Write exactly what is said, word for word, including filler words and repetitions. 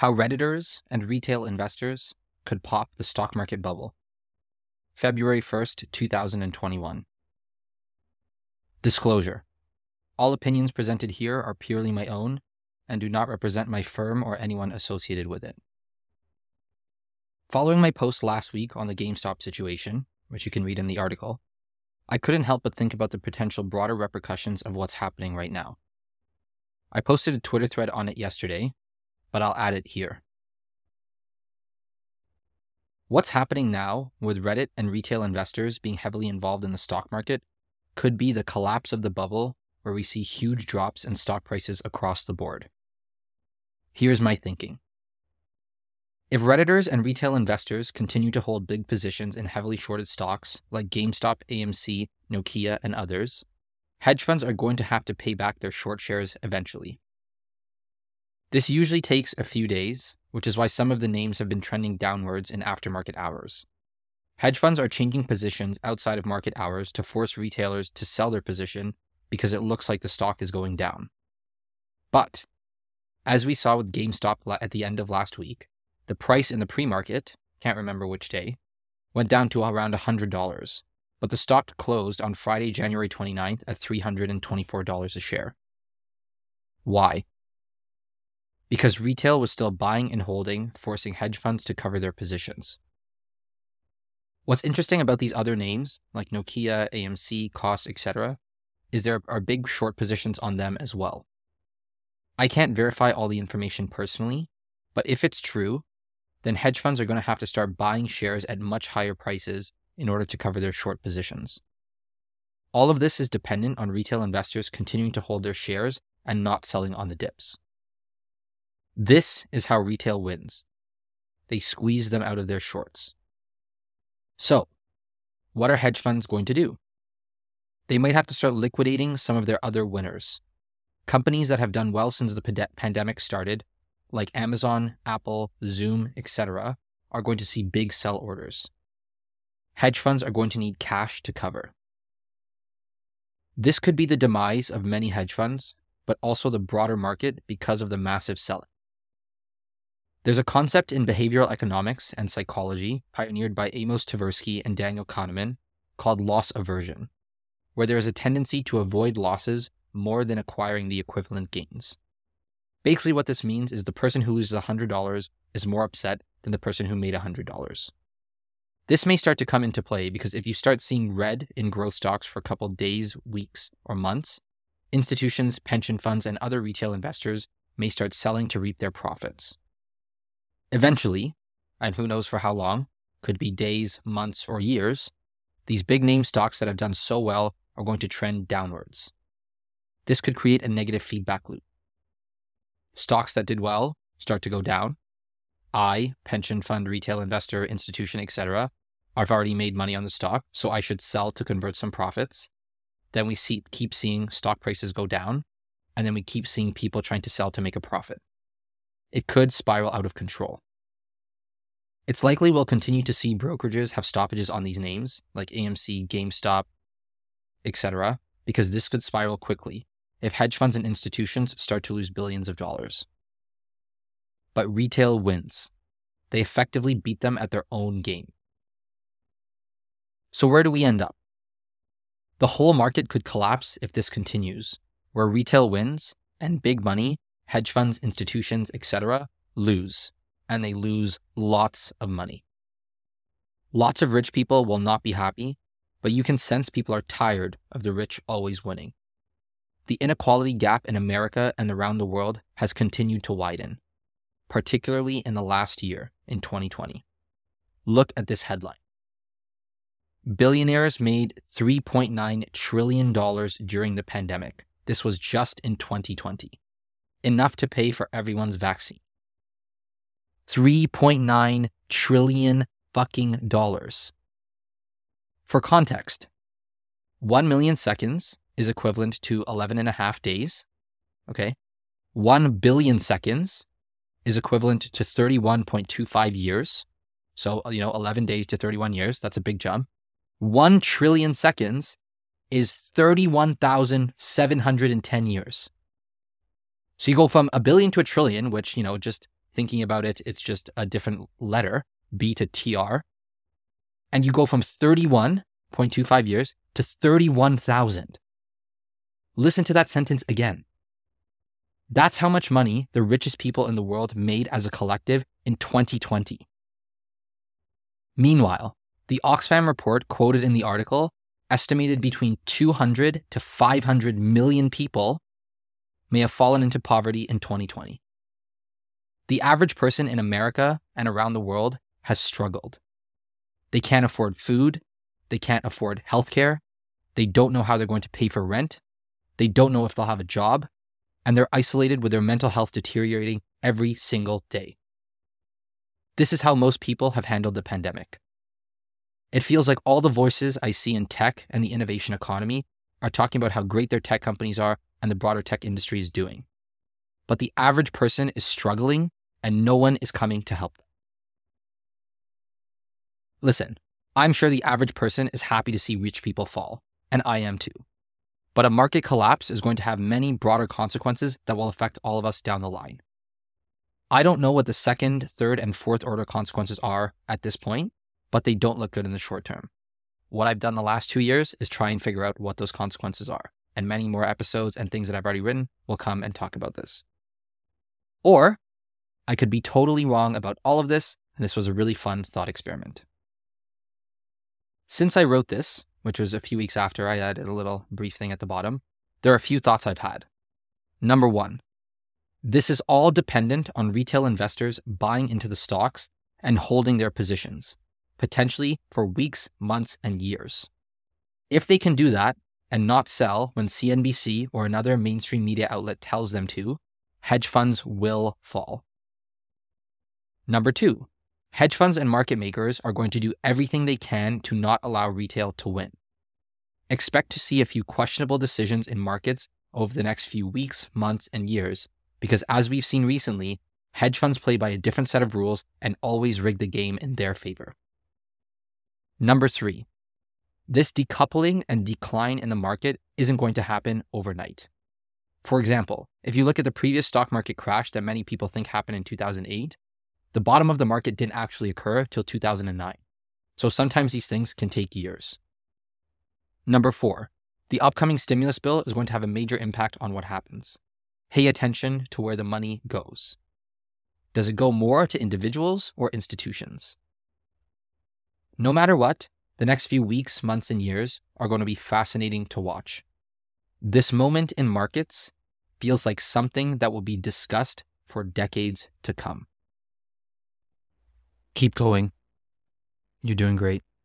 How Redditors and Retail Investors Could Pop the Stock Market Bubble. February first, two thousand twenty-one. Disclosure. All opinions presented here are purely my own and do not represent my firm or anyone associated with it. Following my post last week on the GameStop situation, which you can read in the article, I couldn't help but think about the potential broader repercussions of what's happening right now. I posted a Twitter thread on it yesterday, but I'll add it here. What's happening now, with Reddit and retail investors being heavily involved in the stock market, could be the collapse of the bubble where we see huge drops in stock prices across the board. Here's my thinking. If Redditors and retail investors continue to hold big positions in heavily shorted stocks like GameStop, A M C, Nokia, and others, hedge funds are going to have to pay back their short shares eventually. This usually takes a few days, which is why some of the names have been trending downwards in aftermarket hours. Hedge funds are changing positions outside of market hours to force retailers to sell their position because it looks like the stock is going down. But, as we saw with GameStop at the end of last week, the price in the pre-market, can't remember which day, went down to around one hundred dollars, but the stock closed on Friday, January twenty-ninth at three hundred twenty-four dollars a share. Why? Because retail was still buying and holding, forcing hedge funds to cover their positions. What's interesting about these other names, like Nokia, A M C, Cost, et cetera, is there are big short positions on them as well. I can't verify all the information personally, but if it's true, then hedge funds are going to have to start buying shares at much higher prices in order to cover their short positions. All of this is dependent on retail investors continuing to hold their shares and not selling on the dips. This is how retail wins. They squeeze them out of their shorts. So, what are hedge funds going to do? They might have to start liquidating some of their other winners. Companies that have done well since the pandemic started, like Amazon, Apple, Zoom, et cetera, are going to see big sell orders. Hedge funds are going to need cash to cover. This could be the demise of many hedge funds, but also the broader market because of the massive selling. There's a concept in behavioral economics and psychology pioneered by Amos Tversky and Daniel Kahneman called loss aversion, where there is a tendency to avoid losses more than acquiring the equivalent gains. Basically what this means is the person who loses one hundred dollars is more upset than the person who made one hundred dollars. This may start to come into play because if you start seeing red in growth stocks for a couple days, weeks, or months, institutions, pension funds, and other retail investors may start selling to reap their profits. Eventually, and who knows for how long, could be days, months, or years, these big name stocks that have done so well are going to trend downwards. This could create a negative feedback loop. Stocks that did well start to go down. I, pension fund, retail investor, institution, et cetera, I've already made money on the stock, so I should sell to convert some profits. Then we see, keep seeing stock prices go down, and then we keep seeing people trying to sell to make a profit. It could spiral out of control. It's likely we'll continue to see brokerages have stoppages on these names, like A M C, GameStop, et cetera, because this could spiral quickly if hedge funds and institutions start to lose billions of dollars. But retail wins. They effectively beat them at their own game. So where do we end up? The whole market could collapse if this continues, where retail wins and big money, hedge funds, institutions, et cetera, lose, and they lose lots of money. Lots of rich people will not be happy, but you can sense people are tired of the rich always winning. The inequality gap in America and around the world has continued to widen, particularly in the last year, in twenty twenty. Look at this headline. Billionaires made three point nine trillion dollars during the pandemic. This was just in twenty twenty. Enough to pay for everyone's vaccine. three point nine trillion fucking dollars. For context, one million seconds is equivalent to eleven and a half days. Okay. one billion seconds is equivalent to thirty-one point two five years. So, you know, eleven days to thirty-one years. That's a big jump. one trillion seconds is thirty-one thousand seven hundred ten years. So you go from a billion to a trillion, which, you know, just thinking about it, it's just a different letter, B to T R. And you go from thirty-one point two five years to thirty-one thousand. Listen to that sentence again. That's how much money the richest people in the world made as a collective in twenty twenty. Meanwhile, the Oxfam report quoted in the article estimated between two hundred to five hundred million people may have fallen into poverty in twenty twenty. The average person in America and around the world has struggled. They can't afford food. They can't afford healthcare. They don't know how they're going to pay for rent. They don't know if they'll have a job. And they're isolated with their mental health deteriorating every single day. This is how most people have handled the pandemic. It feels like all the voices I see in tech and the innovation economy are talking about how great their tech companies are and the broader tech industry is doing. But the average person is struggling and no one is coming to help them. Listen, I'm sure the average person is happy to see rich people fall, and I am too. But a market collapse is going to have many broader consequences that will affect all of us down the line. I don't know what the second, third, and fourth order consequences are at this point, but they don't look good in the short term. What I've done the last two years is try and figure out what those consequences are, and many more episodes and things that I've already written will come and talk about this. Or I could be totally wrong about all of this, and this was a really fun thought experiment. Since I wrote this, which was a few weeks after I added a little brief thing at the bottom, there are a few thoughts I've had. Number one, this is all dependent on retail investors buying into the stocks and holding their positions, potentially for weeks, months, and years. If they can do that and not sell when C N B C or another mainstream media outlet tells them to, hedge funds will fall. Number two, hedge funds and market makers are going to do everything they can to not allow retail to win. Expect to see a few questionable decisions in markets over the next few weeks, months, and years, because as we've seen recently, hedge funds play by a different set of rules and always rig the game in their favor. Number three, this decoupling and decline in the market isn't going to happen overnight. For example, if you look at the previous stock market crash that many people think happened in two thousand eight, the bottom of the market didn't actually occur till two thousand nine. So sometimes these things can take years. Number four, the upcoming stimulus bill is going to have a major impact on what happens. Pay attention to where the money goes. Does it go more to individuals or institutions? No matter what, the next few weeks, months, and years are going to be fascinating to watch. This moment in markets feels like something that will be discussed for decades to come. Keep going. You're doing great.